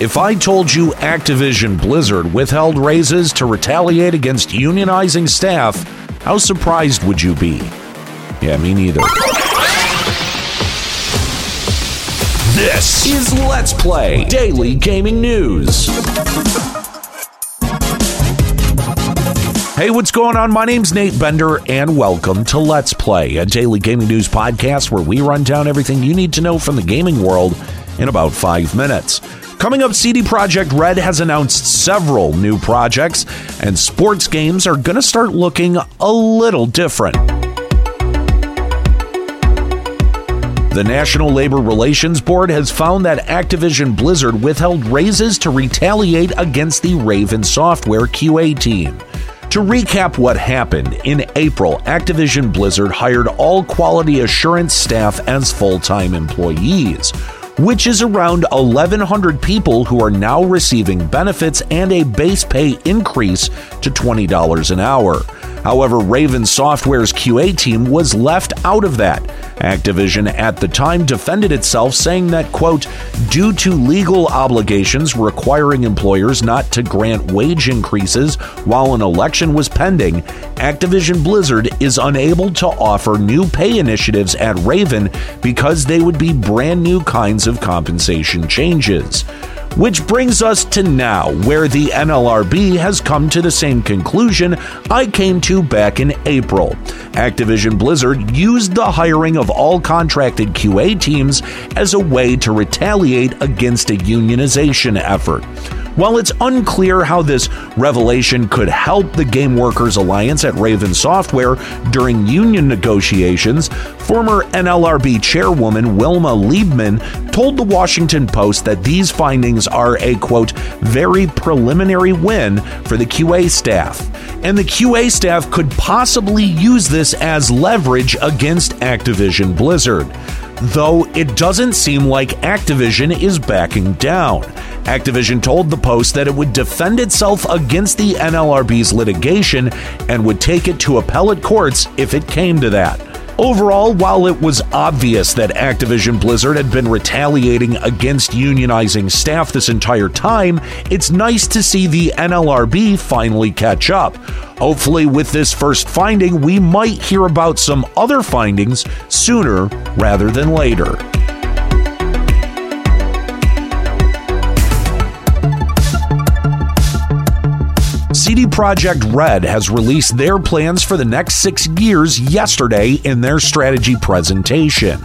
If I told you Activision Blizzard withheld raises to retaliate against unionizing staff, how surprised would you be? Yeah, me neither. This is Let's Play Daily Gaming News. Hey, what's going on? My name's Nate Bender, and welcome to Let's Play, a daily gaming news podcast where we run down everything you need to know from the gaming world in about 5 minutes. Coming up, CD Projekt Red has announced several new projects, and sports games are going to start looking a little different. The National Labor Relations Board has found that Activision Blizzard withheld raises to retaliate against the Raven Software QA team. To recap what happened, in April, Activision Blizzard hired all quality assurance staff as full-time employees, which is around 1,100 people who are now receiving benefits and a base pay increase to $20 an hour. However, Raven Software's QA team was left out of that. Activision at the time defended itself, saying that, quote, due to legal obligations requiring employers not to grant wage increases while an election was pending, Activision Blizzard is unable to offer new pay initiatives at Raven because they would be brand new kinds of compensation changes. Which brings us to now, where the NLRB has come to the same conclusion I came to back in April. Activision Blizzard used the hiring of all contracted QA teams as a way to retaliate against a unionization effort. While it's unclear how this revelation could help the Game Workers Alliance at Raven Software during union negotiations, former NLRB chairwoman Wilma Liebman told the Washington Post that these findings are a, quote, very preliminary win for the QA staff, and the QA staff could possibly use this as leverage against Activision Blizzard. Though it doesn't seem like Activision is backing down. Activision told the Post that it would defend itself against the NLRB's litigation and would take it to appellate courts if it came to that. Overall, while it was obvious that Activision Blizzard had been retaliating against unionizing staff this entire time, it's nice to see the NLRB finally catch up. Hopefully, with this first finding, we might hear about some other findings sooner rather than later. CD Projekt Red has released their plans for the next 6 years yesterday in their strategy presentation.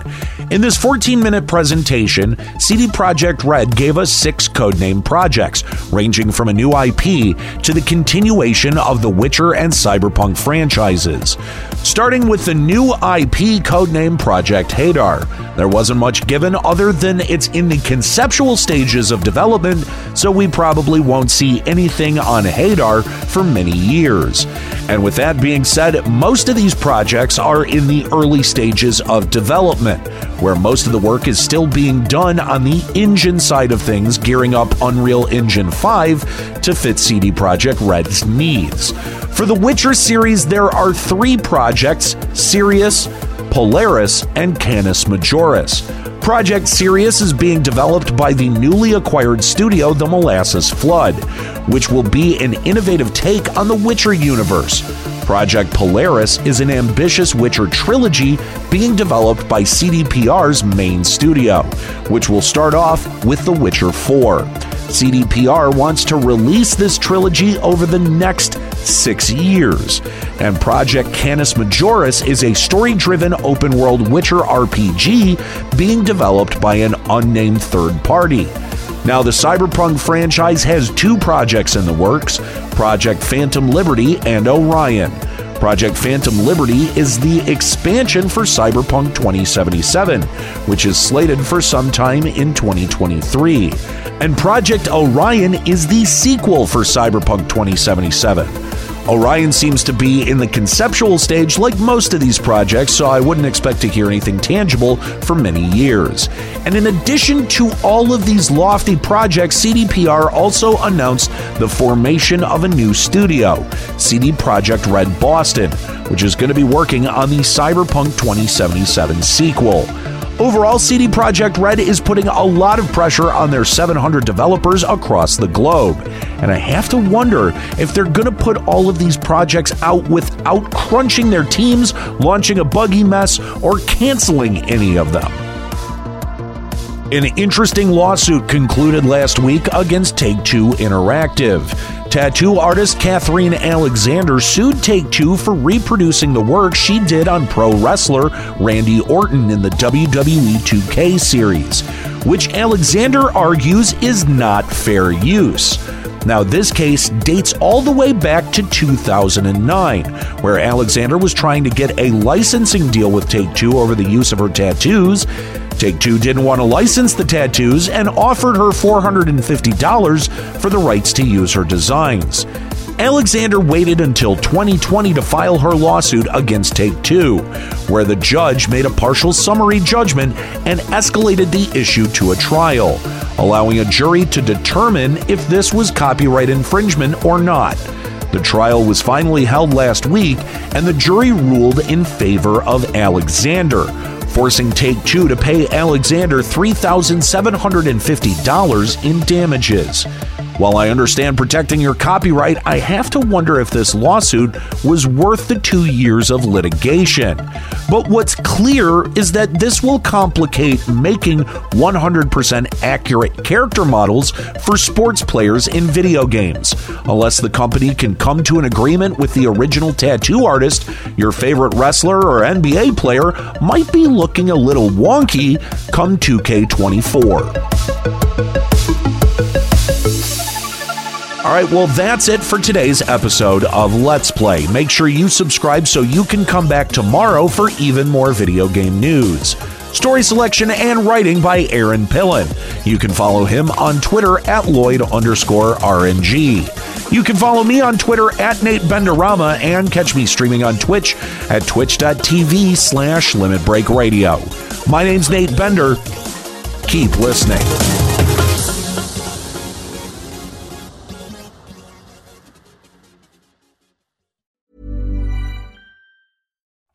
In this 14-minute presentation, CD Projekt Red gave us 6 codename projects, ranging from a new IP to the continuation of the Witcher and Cyberpunk franchises. starting with the new IP codename Project Hadar. There wasn't much given other than it's in the conceptual stages of development, so we probably won't see anything on Hadar for many years. And with that being said, most of these projects are in the early stages of development, where most of the work is still being done on the engine side of things, gearing up Unreal Engine 5 to fit CD Projekt Red's needs. For the Witcher series, there are three projects: Sirius, Polaris, and Canis Majoris. Project Sirius is being developed by the newly acquired studio The Molasses Flood, which will be an innovative take on the Witcher universe. Project Polaris is an ambitious Witcher trilogy being developed by CDPR's main studio, which will start off with The Witcher 4. CDPR wants to release this trilogy over the next 6 years. And Project Canis Majoris is a story-driven open-world Witcher RPG being developed by an unnamed third party. Now, the Cyberpunk franchise has two projects in the works, Project Phantom Liberty and Orion. Project Phantom Liberty is the expansion for Cyberpunk 2077, which is slated for sometime in 2023. And Project Orion is the sequel for Cyberpunk 2077. Orion seems to be in the conceptual stage like most of these projects, so I wouldn't expect to hear anything tangible for many years. And in addition to all of these lofty projects, CDPR also announced the formation of a new studio, CD Projekt Red Boston, which is going to be working on the Cyberpunk 2077 sequel. Overall, CD Projekt Red is putting a lot of pressure on their 700 developers across the globe, and I have to wonder if they're going to put all of these projects out without crunching their teams, launching a buggy mess, or canceling any of them. An interesting lawsuit concluded last week against Take-Two Interactive. Tattoo artist Katherine Alexander sued Take-Two for reproducing the work she did on pro wrestler Randy Orton in the WWE 2K series, which Alexander argues is not fair use. Now, this case dates all the way back to 2009, where Alexander was trying to get a licensing deal with Take-Two over the use of her tattoos. Take-Two didn't want to license the tattoos and offered her $450 for the rights to use her designs. Alexander waited until 2020 to file her lawsuit against Take-Two, where the judge made a partial summary judgment and escalated the issue to a trial, allowing a jury to determine if this was copyright infringement or not. The trial was finally held last week, and the jury ruled in favor of Alexander, forcing Take-Two to pay Alexander $3,750 in damages. While I understand protecting your copyright, I have to wonder if this lawsuit was worth the 2 years of litigation. But what's clear is that this will complicate making 100% accurate character models for sports players in video games. Unless the company can come to an agreement with the original tattoo artist, your favorite wrestler or NBA player might be looking a little wonky come 2K24. All right, well, that's it for today's episode of Let's Play. Make sure you subscribe so you can come back tomorrow for even more video game news. Story selection and writing by Aaron Pillen. You can follow him on Twitter at Lloyd_RNG. You can follow me on Twitter at Nate Benderama and catch me streaming on Twitch at twitch.tv/Limit Break Radio. My name's Nate Bender. Keep listening.